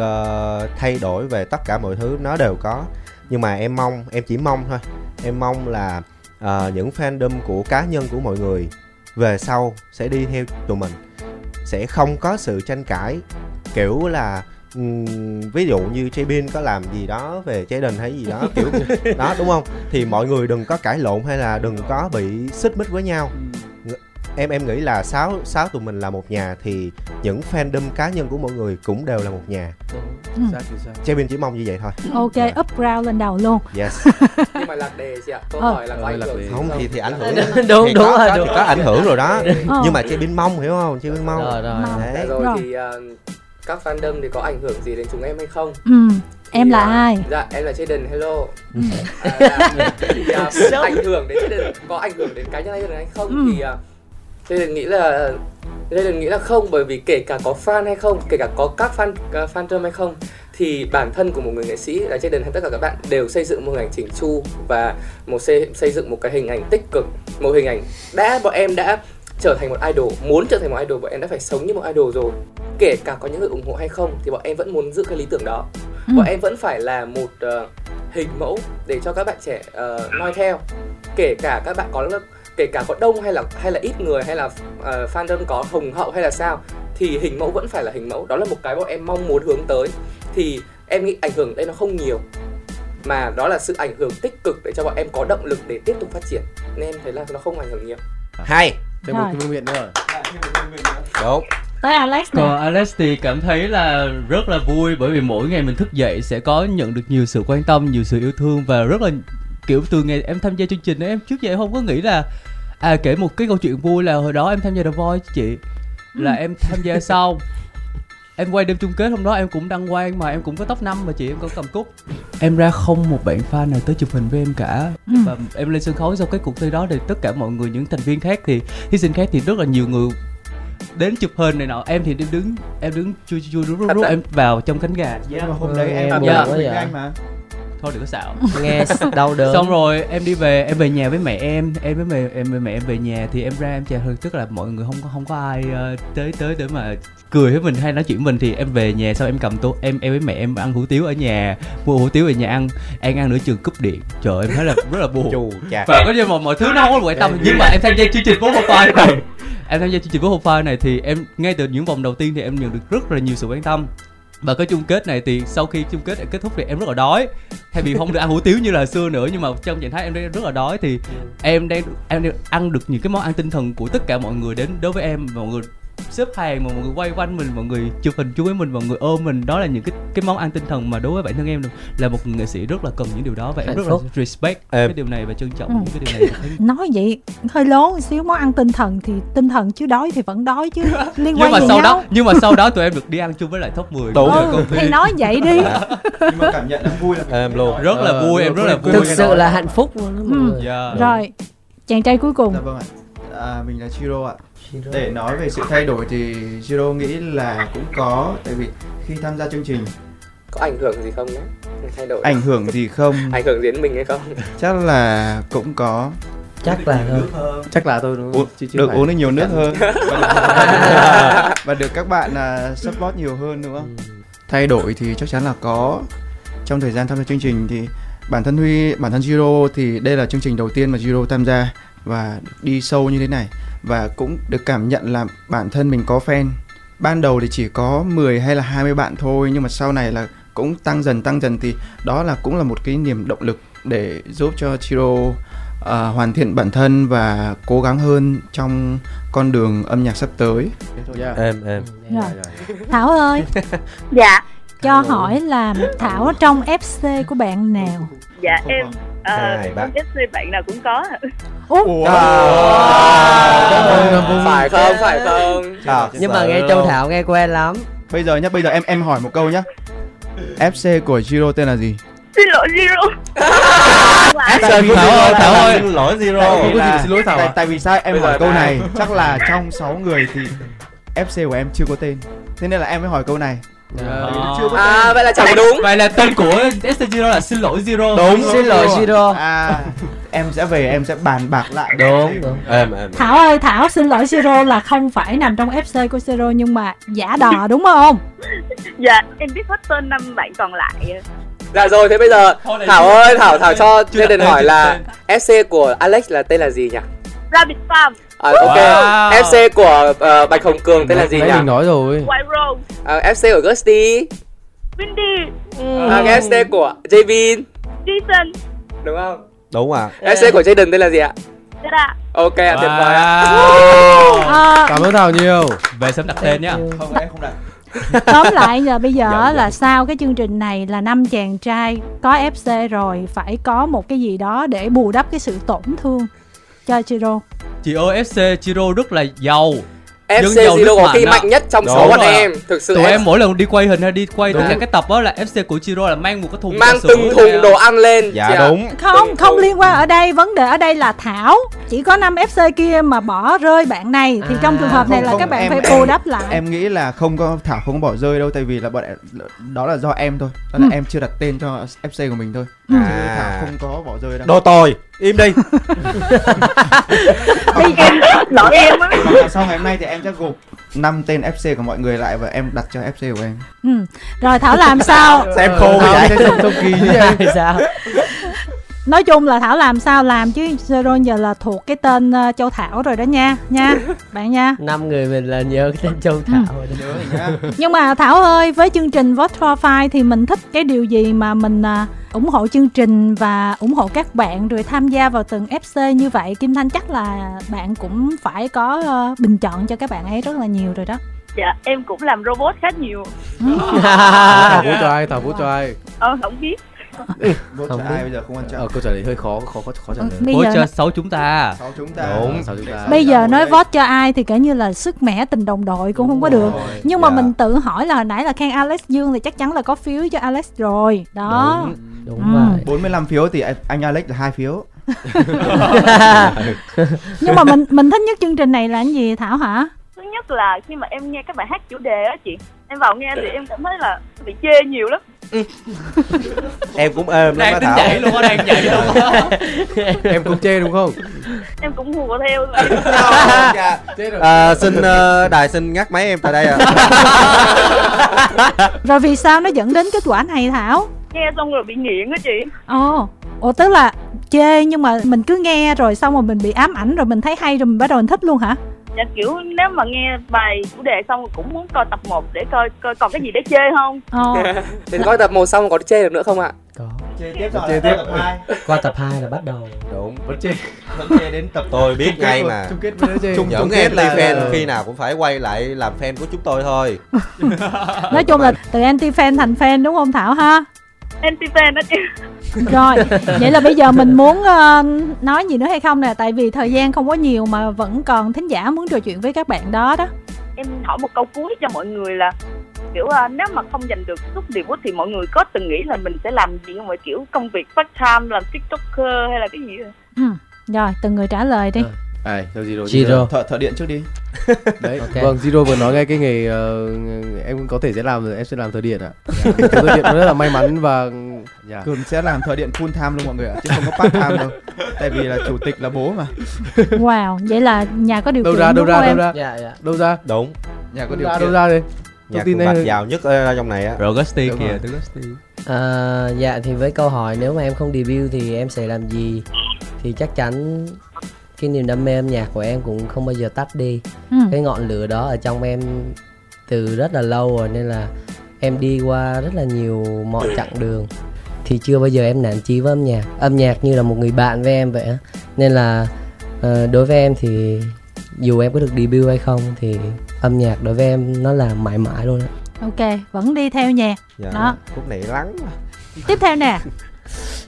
thay đổi về tất cả mọi thứ nó đều có. Nhưng mà em chỉ mong là những fandom của cá nhân của mọi người về sau sẽ đi theo tụi mình, sẽ không có sự tranh cãi kiểu là ví dụ như Jaybin có làm gì đó về Jayden hay gì đó kiểu đó, đúng không? Thì mọi người đừng có cãi lộn hay là đừng có bị xích mích với nhau. Em nghĩ là sáu tụi mình là một nhà, thì những fandom cá nhân của mọi người cũng đều là một nhà. Jaybin chỉ mong như vậy thôi. Ok, yeah. Upground lên đầu luôn. Yes. Nhưng mà lạc đề chị ạ. Câu hỏi là có ảnh hưởng không? Thì ảnh hưởng. Đúng, có ảnh hưởng rồi đó. Nhưng mà Jaybin mong, hiểu không? Jaybin mong. Rồi thì các fandom thì có ảnh hưởng gì đến chúng em hay không? Em là ai? Dạ, em là Jayden, hello. Ảnh hưởng đến Jayden, có ảnh hưởng đến cá nhân Jayden hay không? Thì Jayden nghĩ là không, bởi vì kể cả có fan hay không, kể cả có các fandom hay không, thì bản thân của một người nghệ sĩ là Jayden hay tất cả các bạn đều xây dựng một hình ảnh chỉnh chu và xây dựng một cái hình ảnh tích cực, một hình ảnh bọn em đã trở thành một idol, muốn trở thành một idol bọn em đã phải sống như một idol rồi. Kể cả có những người ủng hộ hay không thì bọn em vẫn muốn giữ cái lý tưởng đó. Bọn em vẫn phải là một hình mẫu để cho các bạn trẻ noi theo. Kể cả các bạn kể cả có đông hay là ít người, hay là fandom có hùng hậu hay là sao, thì hình mẫu vẫn phải là hình mẫu. Đó là một cái bọn em mong muốn hướng tới. Thì em nghĩ ảnh hưởng đây nó không nhiều, mà đó là sự ảnh hưởng tích cực để cho bọn em có động lực để tiếp tục phát triển. Nên em thấy là nó không ảnh hưởng nhiều. Hay. Thêm một cái nguyện nữa. Đúng. Tới Alex nè. Còn Alex thì cảm thấy là rất là vui, bởi vì mỗi ngày mình thức dậy sẽ có nhận được nhiều sự quan tâm, nhiều sự yêu thương, và rất là kiểu từ ngày em tham gia chương trình ấy, em trước giờ em không có nghĩ là kể một cái câu chuyện vui là hồi đó em tham gia The Voice chị, là em tham gia xong em quay đêm chung kết, hôm đó em cũng đăng quang mà em cũng có top 5 mà chị, em có cầm cúp. Em ra không một bạn fan nào tới chụp hình với em cả. Và em lên sân khấu sau cái cuộc thi đó thì tất cả mọi người, những thành viên khác thì thí sinh khác thì rất là nhiều người đến chụp hình này nọ, em thì em đứng chui rút em vào trong cánh gà. Dạ mà hôm đấy em với anh mà. Thôi đừng có xạo. Nghe đau đớn. Xong rồi em đi về, em về nhà với mẹ em về nhà thì em ra em chờ hơn, tức là mọi người không có ai tới để mà cười với mình hay nói chuyện với mình, thì em về nhà sau em cầm tô em với mẹ em ăn hủ tiếu ở nhà, mua hủ tiếu về nhà ăn nửa chừng cúp điện. Trời, em thấy là rất là buồn. Chù, và có như mọi thứ nó không có quan tâm, nhưng mà em tham gia chương trình Phố Hồ Phai này. Em tham gia chương trình Phố Hồ Phai này thì em ngay từ những vòng đầu tiên thì em nhận được rất là nhiều sự quan tâm. Và cái chung kết này thì sau khi chung kết kết thúc thì em rất là đói, thay vì không được ăn hủ tiếu như là xưa nữa, nhưng mà trong trạng thái em rất là đói thì em đang ăn được những cái món ăn tinh thần của tất cả mọi người đến đối với em. Mọi người xếp hàng mà mọi người quay quanh mình, mọi người chụp hình chung với mình, mọi người ôm mình, đó là những cái món ăn tinh thần mà đối với bản thân em là một nghệ sĩ rất là cần những điều đó, và em rất là respect cái điều này và trân trọng những cái điều này. Nói vậy hơi lố một xíu, món ăn tinh thần thì tinh thần chứ đói thì vẫn đói chứ liên quan gì nhau. Nhưng mà sau đó tụi em được đi ăn chung với lại top 10 thì nói vậy đi. Nhưng mà cảm nhận em vui là em luôn rất là vui, em rất là vui, thực sự là hạnh phúc luôn. Rồi chàng trai cuối cùng. Mình là Chiro ạ. Để nói về sự thay đổi thì Chiro nghĩ là cũng có, tại vì khi tham gia chương trình có ảnh hưởng gì không nhé? Thay đổi ảnh hưởng gì không? Ảnh hưởng đến mình hay không? Chắc là cũng có. Chắc là tôi đúng không? Được uống nhiều nước hơn và được các bạn support nhiều hơn, đúng không? Thay đổi thì chắc chắn là có. Trong thời gian tham gia chương trình thì bản thân Chiro thì đây là chương trình đầu tiên mà Chiro tham gia và đi sâu như thế này, và cũng được cảm nhận là bản thân mình có fan. Ban đầu thì chỉ có 10 hay là 20 bạn thôi, nhưng mà sau này là cũng tăng dần thì đó là cũng là một cái niềm động lực để giúp cho Chiro hoàn thiện bản thân và cố gắng hơn trong con đường âm nhạc sắp tới. Thảo ơi. Dạ. Cho hỏi là Thảo trong FC của bạn nào? Dạ em Con chết suy bạn nào cũng có. Phải không? Nhưng mà nghe Châu Thảo nghe quen lắm. Bây giờ nhá, bây giờ em hỏi một câu nhá. FC của Giro tên là gì? Xin lỗi Giro. Thảo ơi, xin lỗi Giro. Không có gì xin lỗi Thảo. Tại vì sao em hỏi câu này? Chắc là trong 6 người thì FC của em chưa có tên. Thế nên là em mới hỏi câu này. Vậy là chẳng đúng. Vậy là tên của FC Giro là Xin lỗi Giro. Đúng, Xin lỗi Giro. Em sẽ về em sẽ bàn bạc lại. Đúng. Em. Thảo ơi, Thảo Xin lỗi Giro là không phải nằm trong FC của Giro nhưng mà giả đò đúng không? Dạ, em biết hết tên 5 bạn còn lại. Dạ rồi, thế bây giờ Thảo ơi, Thảo cho nên đền hỏi là FC của Alex là tên là gì nhỉ? Rabbit Farm. Ok, FC của Bạch Hồng Cường tên là gì nhỉ? Mình nói rồi. White Rose. FC của Gusty. Windy. FC của Javin. Jason. Đúng không? Đúng à. FC của Jaden tên là gì ạ? Dạ. Ok, tuyệt vời ạ. Cảm ơn Thảo nhiều. Về sớm đặt tên nhá. Không em không đặt. Tóm lại giờ bây giờ là sau cái chương trình này là 5 chàng trai có FC rồi phải có một cái gì đó để bù đắp cái sự tổn thương cho Giro. Chị ơi, FC Giro rất là giàu. FC Giro có khi mạnh nhất trong 6 anh em. Thực sự tụi em mỗi lần đi quay hình hay đi quay tất cả cái tập đó là FC của Giro là mang một cái thùng, mang từng thùng đồ ăn lên. Dạ đúng. Không liên quan ở đây, vấn đề ở đây là Thảo chỉ có 5 FC kia mà bỏ rơi bạn này thì trong trường hợp này là các bạn phải bù đắp lại. Em nghĩ là không có, Thảo không bỏ rơi đâu, tại vì là bọn đó là do em thôi, đó là em chưa đặt tên cho FC của mình thôi. Thảo không có bỏ rơi đâu. Đồ tồi, im đi. Em lỗi em á. Sau ngày hôm nay thì em chắc gộp 5 tên FC của mọi người lại và em đặt cho FC của em. Rồi Thảo làm sao? Xem khô vậy. Không kỳ chứ em sao? Nói chung là Thảo làm sao làm chứ Zero giờ là thuộc cái tên Châu Thảo rồi đó nha bạn nha. 5 người mình là nhớ cái tên Châu Thảo rồi đó. Nhưng mà Thảo ơi, với chương trình Vote for Five thì mình thích cái điều gì mà mình ủng hộ chương trình và ủng hộ các bạn rồi tham gia vào từng FC như vậy? Kim Thanh chắc là bạn cũng phải có bình chọn cho các bạn ấy rất là nhiều rồi đó. Dạ, em cũng làm robot khá nhiều. Thảo vũ trai. Không biết. Không ai bây giờ không quan trọng. Câu trả lời hơi khó trả lời. Vote cho 6 chúng ta. Đúng, 6 chúng ta. Bây giờ nói vote cho ai thì kể như là sức mẻ tình đồng đội cũng không có được. Nhưng mà mình tự hỏi là hồi nãy là khen Alex Dương thì chắc chắn là có phiếu cho Alex rồi. Đó. Đúng rồi. 45 phiếu thì anh Alex là 2 phiếu. Nhưng mà mình thích nhất chương trình này là cái gì Thảo hả? Thứ nhất là khi mà em nghe các bạn hát chủ đề á chị, em vào nghe thì em cảm thấy là bị chê nhiều lắm. Em cũng êm lắm á Thảo. Đang chạy luôn á. Em cũng chê đúng không? Em cũng hùa theo. Đài xin ngắt máy em tại đây à. Rồi vì sao nó dẫn đến kết quả này Thảo? Nghe xong rồi bị nghiện á chị. Ồ tức là chê nhưng mà mình cứ nghe rồi xong rồi mình bị ám ảnh rồi mình thấy hay rồi mình bắt đầu mình thích luôn hả? Dạ kiểu nếu mà nghe bài chủ đề xong cũng muốn coi tập 1 để coi còn cái gì để chê không? Thì coi tập 1 xong còn chê được nữa không ạ? Có. Chê tiếp. Tập 2. Qua tập 2 là bắt đầu. Đúng, vẫn chê đến tập tôi biết ngay mà. Chung kết là fan khi nào cũng phải quay lại làm fan của chúng tôi thôi. Nói chung là từ anti fan thành fan đúng không Thảo ha? Anti-fan đó chị. Rồi, vậy là bây giờ mình muốn nói gì nữa hay không nè? Tại vì thời gian không có nhiều mà vẫn còn thính giả muốn trò chuyện với các bạn đó. Em hỏi một câu cuối cho mọi người là kiểu nếu mà không giành được suất debut thì mọi người có từng nghĩ là mình sẽ làm gì không? Kiểu công việc part time, làm tiktoker hay là cái gì rồi? Rồi, từng người trả lời đi. Giro. Thợ điện trước đi. Đấy, okay. Vâng, Giro vừa nói ngay cái nghề em có thể sẽ làm rồi, em sẽ làm thợ điện ạ. Thợ điện rất là may mắn và Cường sẽ làm thợ điện full time luôn mọi người ạ, chứ không có part time đâu. Tại vì là chủ tịch là bố mà. Wow, vậy là nhà có điều kiện đúng không em? Đâu ra? Đúng. Nhà có điều kiện. Đâu ra đi. Nhà của bạn giàu nhất ở trong này á. Rồi Gusty kìa, từ Gusty. Dạ thì với câu hỏi nếu mà em không debut thì em sẽ làm gì? Thì chắc chắn cái niềm đam mê âm nhạc của em cũng không bao giờ tắt đi. Cái ngọn lửa đó ở trong em từ rất là lâu rồi, nên là em đi qua rất là nhiều mọi chặng đường thì chưa bao giờ em nản chí với âm nhạc như là một người bạn với em vậy á. Nên là đối với em thì dù em có được debut hay không thì âm nhạc đối với em nó là mãi mãi luôn á. Ok, vẫn đi theo nhạc. Đó, khúc này lắng. Tiếp theo nè.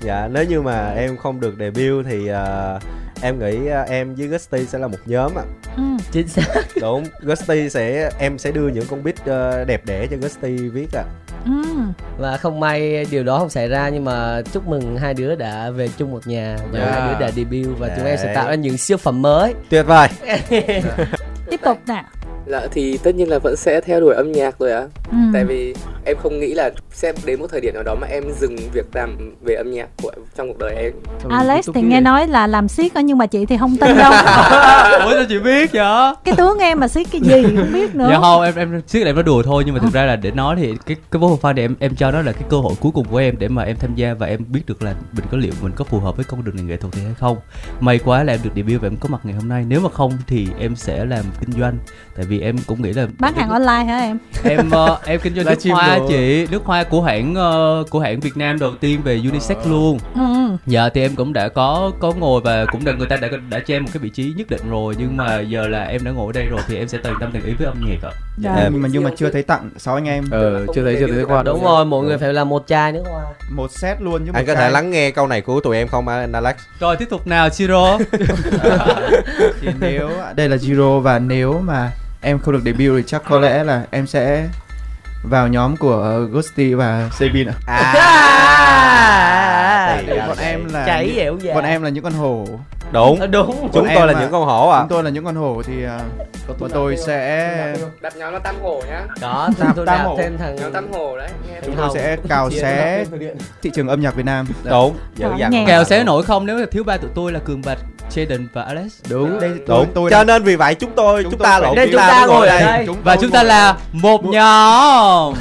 Dạ, nếu như mà em không được debut thì em nghĩ em với Gusty sẽ là một nhóm ạ. Ừ, chính xác. Đúng, Gusty sẽ, em sẽ đưa những con beat đẹp đẽ cho Gusty viết ạ. Ừ. Và không may điều đó không xảy ra, nhưng mà chúc mừng hai đứa đã về chung một nhà và hai đứa đã debut và chúng em sẽ tạo ra những siêu phẩm mới. Tuyệt vời. Tiếp tục nè. Dạ thì tất nhiên là vẫn sẽ theo đuổi âm nhạc rồi ạ. Tại vì em không nghĩ là sẽ đến một thời điểm nào đó mà em dừng việc làm về âm nhạc của trong cuộc đời em. Alex thì nghe nói là làm siết nhưng mà chị thì không tin đâu. Ủa sao chị biết vậy? Cái tướng em mà siết cái gì không biết nữa. Dạ không, em siết là em nói đùa thôi, nhưng mà thực ra là để nói thì cái Vô Hồn Fan này em cho nó là cái cơ hội cuối cùng của em để mà em tham gia và em biết được là mình có liệu mình có phù hợp với con đường này nghệ thuật thì hay không. May quá là em được debut và em có mặt ngày hôm nay. Nếu mà không thì em sẽ làm kinh doanh, tại vì em cũng nghĩ là bán hàng online hả em? Em kinh doanh nước hoa đồ. Chị, nước hoa của hãng Việt Nam đầu tiên về unisex luôn. Dạ thì em cũng đã có ngồi và cũng được người ta đã cho em một cái vị trí nhất định rồi, nhưng mà giờ là em đã ngồi ở đây rồi thì em sẽ toàn tâm toàn ý với âm nhạc ạ. Nhưng mà chưa thấy tặng 6 anh em. Chưa thấy qua. Đúng rồi, mọi người phải là một chai nước hoa. Một set luôn chứ. Anh có thể lắng nghe câu này của tụi em không Alex? Rồi tiếp tục nào Jiro. Thì nếu đây là Jiro và nếu mà em không được debut thì chắc có lẽ là em sẽ vào nhóm của Gusty và Sabin ạ. Bọn em là những con hổ. Đúng. Chúng tôi là những con hổ ạ. Chúng tôi là những con hổ thì bọn tôi sẽ đặt nhóm nó tam hổ nhá. Đó, tam hổ. Nhóm tam hổ đấy. Chúng tôi sẽ cào xé thị trường âm nhạc Việt Nam. Đúng. Cào xé nổi không nếu là thiếu ba tụi tôi là Cường Bạch, Jaden và Alex. Đúng. Cho nên vì vậy chúng ta ngồi đây và chúng ta là một nhóm.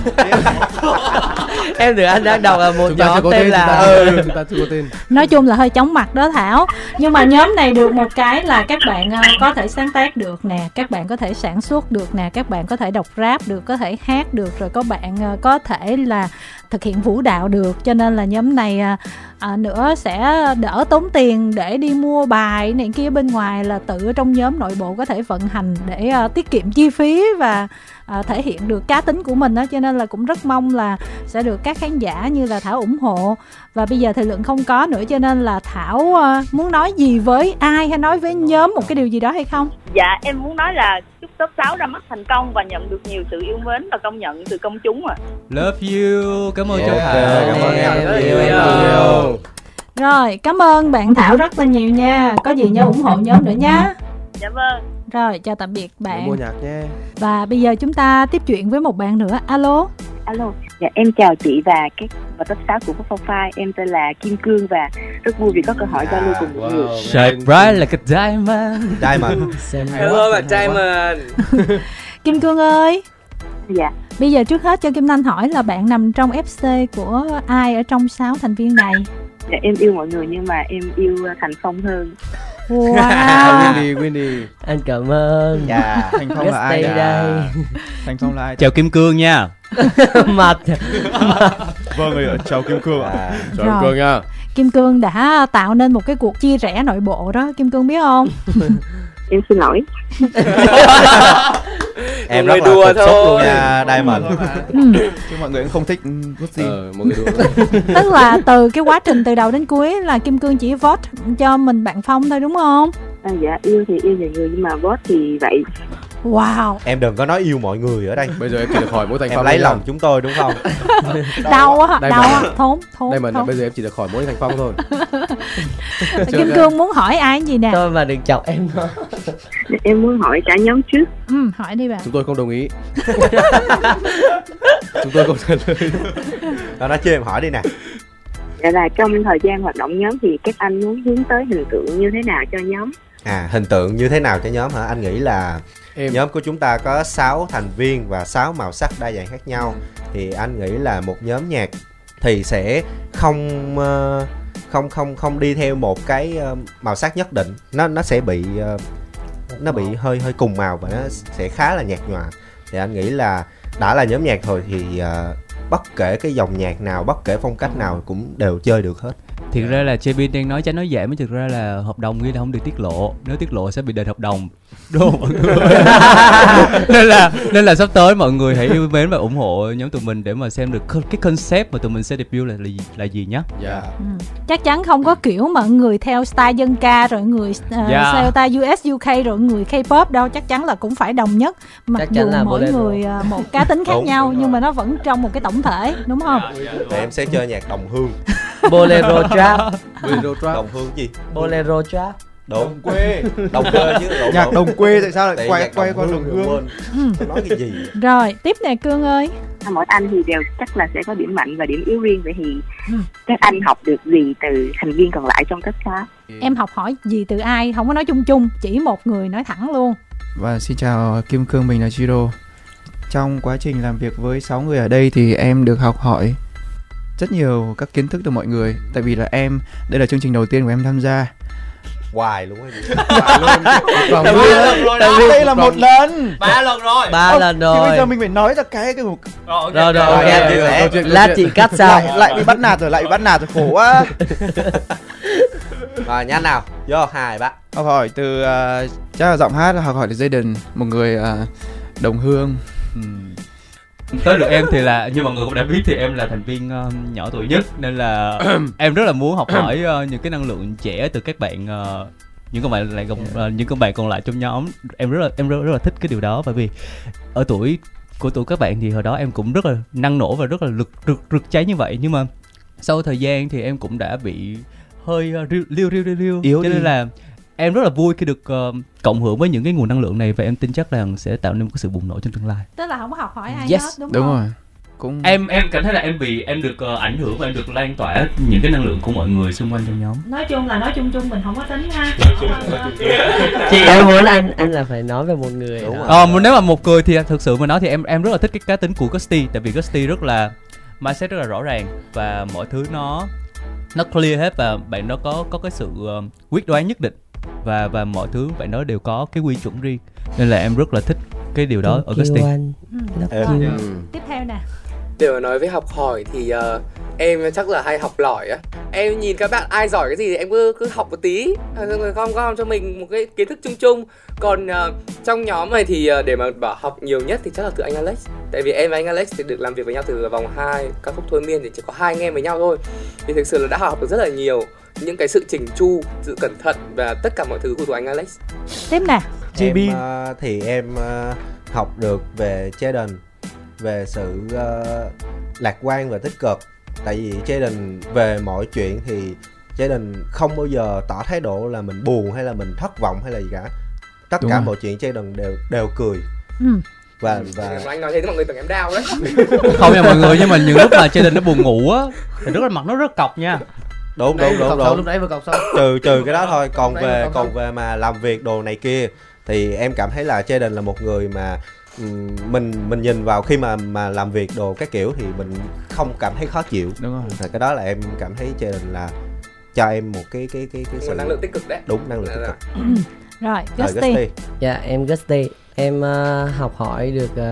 Em được anh đang đọc là một nhóm tên là chúng ta chưa có tên. Nói chung là hơi chóng mặt đó Thảo. Nhưng mà nhóm này được một cái là các bạn có thể sáng tác được nè, các bạn có thể sản xuất được nè, các bạn có thể đọc rap được, có thể hát được, rồi các bạn có thể là thực hiện vũ đạo được. Cho nên là nhóm này nữa sẽ đỡ tốn tiền để đi mua bài này kia bên ngoài, là tự trong nhóm nội bộ có thể vận hành để tiết kiệm chi phí và thể hiện được cá tính của mình đó. Cho nên là cũng rất mong là sẽ được các khán giả như là Thảo ủng hộ. Và bây giờ thì Lượng không có nữa, cho nên là Thảo muốn nói gì với ai hay nói với nhóm một cái điều gì đó hay không? Dạ em muốn nói là chúc Top 6 ra mắt thành công và nhận được nhiều sự yêu mến và công nhận từ công chúng ạ. Love you. Cảm ơn Châu Thảo. Cảm ơn em rất nhiều. Rồi, cảm ơn bạn Thảo rất là nhiều nha. Có gì nhớ ủng hộ nhóm nữa nha. Dạ vâng. Rồi, chào tạm biệt bạn. Mua nhạc nha. Và bây giờ chúng ta tiếp chuyện với một bạn nữa. Alo. Dạ, em chào chị và các và Top 6 của Pop Profile. Em tên là Kim Cương và rất vui vì có cơ hội giao lưu cùng mọi người. Shine bright like a diamond. Hello bạn Diamond. Kim Cương ơi. Dạ. Bây giờ trước hết cho Kim Anh hỏi là bạn nằm trong FC của ai ở trong 6 thành viên này? Dạ, em yêu mọi người nhưng mà em yêu Thành Phong hơn. Wow. Winnie. Anh cảm ơn. Dạ, Thành Phong là ai đây? Thành Phong là ai? Chào Kim Cương nha. Mặt. Vâng rồi, chào Kim Cương ạ. Chào Kim Cương nha. Kim Cương đã tạo nên một cái cuộc chia rẽ nội bộ đó, Kim Cương biết không? Em xin lỗi. Em rất là cục sốc luôn nha Diamond. Chứ mọi người cũng không thích Gusty. Mọi người đùa. Tức là từ cái quá trình từ đầu đến cuối là Kim Cương chỉ vote cho mình bạn Phong thôi đúng không? Dạ yêu thì yêu về người nhưng mà vote thì vậy. Wow. Em đừng có nói yêu mọi người ở đây. Bây giờ em chỉ được hỏi mỗi Thành Phong. Em lấy lòng chúng tôi đúng không? Đau quá, thốn. Đây mình bây giờ em chỉ được hỏi mỗi Thành Phong thôi. Kim Cương muốn hỏi ai gì nè? Thôi mà đừng chọc em nữa. Em muốn hỏi cả nhóm trước. Hỏi đi bạn. Chúng tôi không đồng ý. Chúng tôi không trả lời. Đó nói chứ em hỏi đi nè. Vậy là trong thời gian hoạt động nhóm thì các anh muốn hướng tới hình tượng như thế nào cho nhóm? Hình tượng như thế nào cho nhóm hả? Anh nghĩ là nhóm của chúng ta có 6 thành viên và 6 màu sắc đa dạng khác nhau. Thì anh nghĩ là một nhóm nhạc thì sẽ không đi theo một cái màu sắc nhất định. Nó sẽ bị hơi cùng màu và nó sẽ khá là nhạt nhòa. Thì anh nghĩ là đã là nhóm nhạc rồi thì bất kể cái dòng nhạc nào, bất kể phong cách nào cũng đều chơi được hết. Thực ra là JB đang nói tránh nói giảm, thực ra là hợp đồng ghi là không được tiết lộ. Nếu tiết lộ sẽ bị đền hợp đồng. đô mọi người. Nên là sắp tới mọi người hãy yêu mến và ủng hộ nhóm tụi mình để mà xem được cái concept mà tụi mình sẽ debut là gì nhá. Yeah. Chắc chắn không có kiểu mà người theo style dân ca rồi người theo ta US UK rồi người K-pop đâu, chắc chắn là cũng phải đồng nhất. Mặc dù mỗi người một cá tính khác nhau nhưng mà nó vẫn trong một cái tổng thể, đúng không? Thì em sẽ chơi nhạc đồng hương. Bolero trap. Bolero trap. Đồng hương gì? Bolero trap. Đồng quê chứ nhạc đồng quê tại sao lại quay qua đồng hương? Nói cái gì? Rồi tiếp nè Cương ơi. Mỗi anh thì đều chắc là sẽ có điểm mạnh và điểm yếu riêng, vậy thì các anh học được gì từ thành viên còn lại trong các khóa? Em học hỏi gì từ ai? Không có nói chung, chỉ một người nói thẳng luôn. Và xin chào Kim Cương, mình là Jiro. Trong quá trình làm việc với 6 người ở đây thì em được học hỏi rất nhiều các kiến thức từ mọi người. Tại vì là đây là chương trình đầu tiên của em tham gia. Hoài luôn ấy. Đây là một lần. 3 lần rồi. Thì bây giờ mình phải nói ra cái một. Rồi. Lát chị cắt sao? Lại bị bắt nạt rồi, khổ quá. Rồi nhát nào. Vô 2 bạn. Học hỏi từ chắc là giọng hát, học hỏi từ Jaden, một người đồng hương. Tới được em thì là, như mọi người cũng đã biết thì em là thành viên nhỏ tuổi nhất. Nên là em rất là muốn học hỏi những cái năng lượng trẻ từ các bạn, những con bạn còn lại trong nhóm. Em rất là thích cái điều đó. Bởi vì ở tuổi của tụi các bạn thì hồi đó em cũng rất là năng nổ và rất là rực cháy như vậy. Nhưng mà sau thời gian thì em cũng đã bị hơi liêu. Cho nên là em rất là vui khi được cộng hưởng với những cái nguồn năng lượng này, và em tin chắc là sẽ tạo nên một cái sự bùng nổ trong tương lai. Tức là không có học hỏi ai hết, đúng không? Rồi. Cũng... Em cảm thấy là em được ảnh hưởng và em được lan tỏa những cái năng lượng của mọi người xung quanh trong nhóm. Nói chung mình không có tính ha. Chị em muốn anh là phải nói về một người. Nếu mà một người thì thực sự mà nói thì em rất là thích cái cá tính của Gusty, tại vì Gusty rất là mindset rất là rõ ràng và mọi thứ nó clear hết, và bạn nó có cái sự quyết đoán nhất định. Và mọi thứ vậy nó đều có cái quy chuẩn riêng. Nên là em rất là thích cái điều đó ở Gusty. Tiếp theo nè. Để mà nói với học hỏi thì em chắc là hay học lỏi á. Em nhìn các bạn ai giỏi cái gì thì em cứ học một tí, gom cho mình một cái kiến thức chung. Còn trong nhóm này thì để mà bảo học nhiều nhất thì chắc là từ anh Alex. Tại vì em và anh Alex thì được làm việc với nhau từ vòng 2 các khúc thôi miên thì chỉ có 2 anh em với nhau thôi. Thì thực sự là đã học được rất là nhiều những cái sự chỉnh chu, sự cẩn thận và tất cả mọi thứ của tụi anh Alex. Tiếp nè. Em học được về Jaden, về sự lạc quan và tích cực. Tại vì Jaden về mọi chuyện thì Jaden không bao giờ tỏ thái độ là mình buồn hay là mình thất vọng hay là gì cả. Tất cả mọi chuyện Jaden đều cười. Và anh nói thế mọi người tưởng em đau đấy. Không nha mọi người, nhưng mà những lúc mà Jaden nó buồn ngủ á thì rất là mặt nó rất cọc nha. Đúng. Lúc nãy vừa cọc xong. Trừ cái đó thôi, còn về mà làm việc đồ này kia thì em cảm thấy là Jaden là một người mà mình nhìn vào khi mà làm việc đồ các kiểu thì mình không cảm thấy khó chịu. Đúng rồi. Và cái đó là em cảm thấy Jaden là cho em một cái sự năng lượng tích cực đấy. Đúng, năng lượng tích cực. Rồi, Gusty. Dạ, em Gusty. Em học hỏi được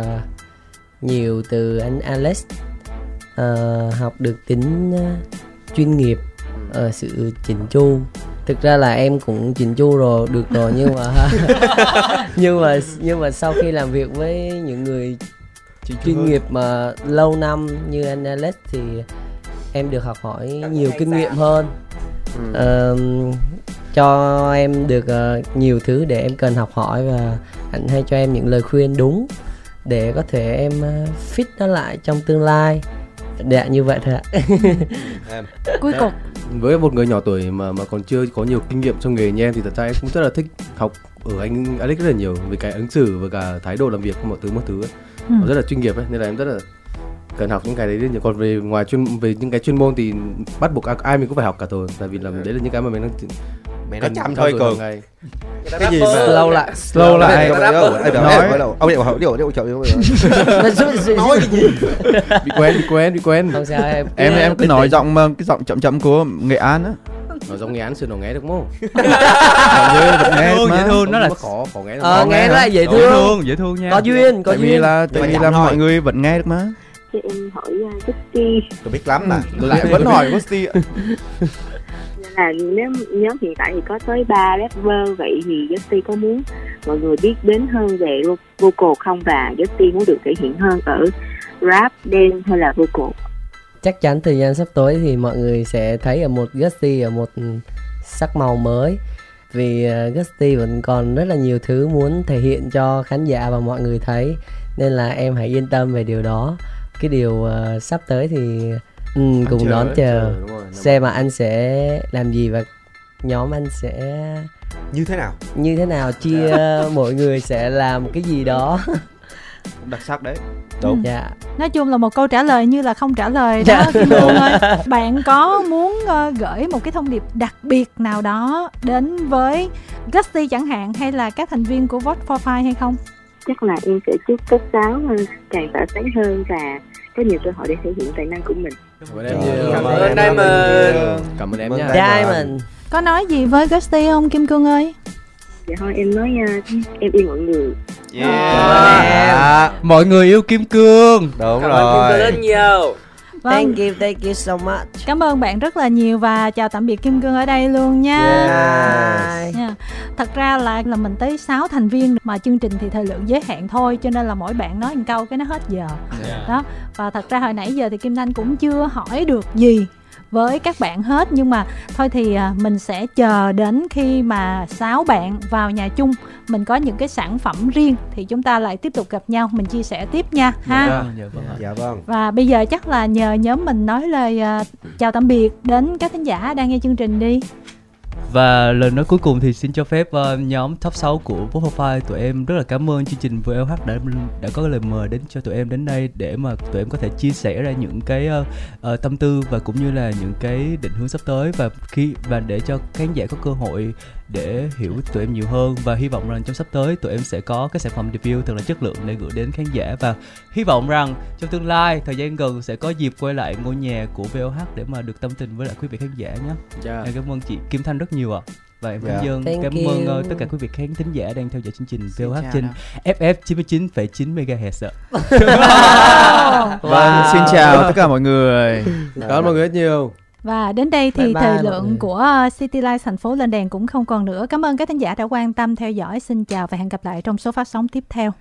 nhiều từ anh Alex. Học được tính chuyên nghiệp, sự chỉnh chu. Thực ra là em cũng chỉnh chu rồi nhưng mà sau khi làm việc với những người chuyên nghiệp mà lâu năm như anh Alex thì em được học hỏi nhiều kinh nghiệm hơn, cho em được nhiều thứ để em cần học hỏi, và anh hay cho em những lời khuyên đúng để có thể em fit nó lại trong tương lai. Dạ như vậy thôi ạ. Cuối cùng với một người nhỏ tuổi mà còn chưa có nhiều kinh nghiệm trong nghề như em thì thật ra em cũng rất là thích học ở anh Alex rất là nhiều về cái ứng xử và cả thái độ làm việc mọi thứ ấy. Rất là chuyên nghiệp ấy, nên là em rất là cần học những cái đấy nhiều. Còn về ngoài về những cái chuyên môn thì bắt buộc ai mình cũng phải học cả thôi, tại vì đấy là những cái mà mình đang nó chậm thôi Cường. Cái gì mà slow lại nói cái gì bị quen em cứ nói cái giọng chậm của Nghệ An á, nói giọng Nghệ An xưa nó nghe được không? Dễ thương nó là khó nghe được, nghe nó dễ thương nha, có duyên tại vì là mọi người vẫn nghe được mà. Cho em hỏi Gusty. Tôi biết lắm mà. Lại vẫn hỏi Gusty. Nếu nhóm hiện tại thì có tới 3 rapper, vậy thì Gusty có muốn mọi người biết đến hơn về vocal không, và Justin muốn được thể hiện hơn ở rap, dance hay là vocal? Chắc chắn thời gian sắp tới thì mọi người sẽ thấy ở một Justin ở một sắc màu mới, vì Justin vẫn còn rất là nhiều thứ muốn thể hiện cho khán giả và mọi người thấy, nên là em hãy yên tâm về điều đó. Cái điều sắp tới thì cùng chờ, đón chờ xem mà anh sẽ làm gì và nhóm anh sẽ như thế nào chia mỗi người sẽ làm cái gì đó đặc sắc đấy. Đúng. Dạ. Nói chung là một câu trả lời như là không trả lời đó. Dạ. Đúng rồi. Bạn có muốn gửi một cái thông điệp đặc biệt nào đó đến với Gusty chẳng hạn, hay là các thành viên của Vote for Five hay không? Chắc là em sẽ chúc các cháu càng tỏa sáng hơn và có nhiều cơ hội để thể hiện tài năng của mình. Cảm ơn Diamond. Cảm ơn em nha. Diamond có nói gì với Gusty không Kim Cương ơi? Dạ thôi em nói em yêu mọi người. Yeah. Mọi người yêu Kim Cương. Đúng. Cảm rồi. Cảm ơn Kim Cương rất nhiều. Vâng. Thank you so much. Cảm ơn bạn rất là nhiều và chào tạm biệt Kim Cương ở đây luôn nha. Yes. Yeah. Thật ra là mình tới 6 thành viên mà chương trình thì thời lượng giới hạn thôi, cho nên là mỗi bạn nói một câu cái nó hết giờ. Yeah. Đó. Và thật ra hồi nãy giờ thì Kim Thanh cũng chưa hỏi được gì với các bạn hết, nhưng mà thôi thì mình sẽ chờ đến khi mà 6 bạn vào nhà chung, mình có những cái sản phẩm riêng thì chúng ta lại tiếp tục gặp nhau, mình chia sẻ tiếp nha ha. Dạ vâng. Và bây giờ chắc là nhờ nhóm mình nói lời chào tạm biệt đến các khán giả đang nghe chương trình đi. Và lời nói cuối cùng thì xin cho phép nhóm top 6 của Spotify, tụi em rất là cảm ơn chương trình VLH đã có lời mời đến cho tụi em đến đây để mà tụi em có thể chia sẻ ra những cái tâm tư và cũng như là những cái định hướng sắp tới, và để cho khán giả có cơ hội để hiểu tụi em nhiều hơn. Và hy vọng rằng trong sắp tới tụi em sẽ có cái sản phẩm review thật là chất lượng để gửi đến khán giả, và hy vọng rằng trong tương lai thời gian gần sẽ có dịp quay lại ngôi nhà của VLH để mà được tâm tình với lại quý vị khán giả nhé. Yeah. Em cảm ơn chị Kim Thanh rất nhiều ạ. Và em cảm ơn tất cả quý vị khán thính giả đang theo dõi chương trình VLH trên FF 99,9 MHz ạ. Vâng, xin chào tất cả mọi người. Cảm ơn mọi người rất nhiều. Và đến đây thì thời lượng của City Life thành phố lên đèn cũng không còn nữa. Cảm ơn các thính giả đã quan tâm theo dõi. Xin chào và hẹn gặp lại trong số phát sóng tiếp theo.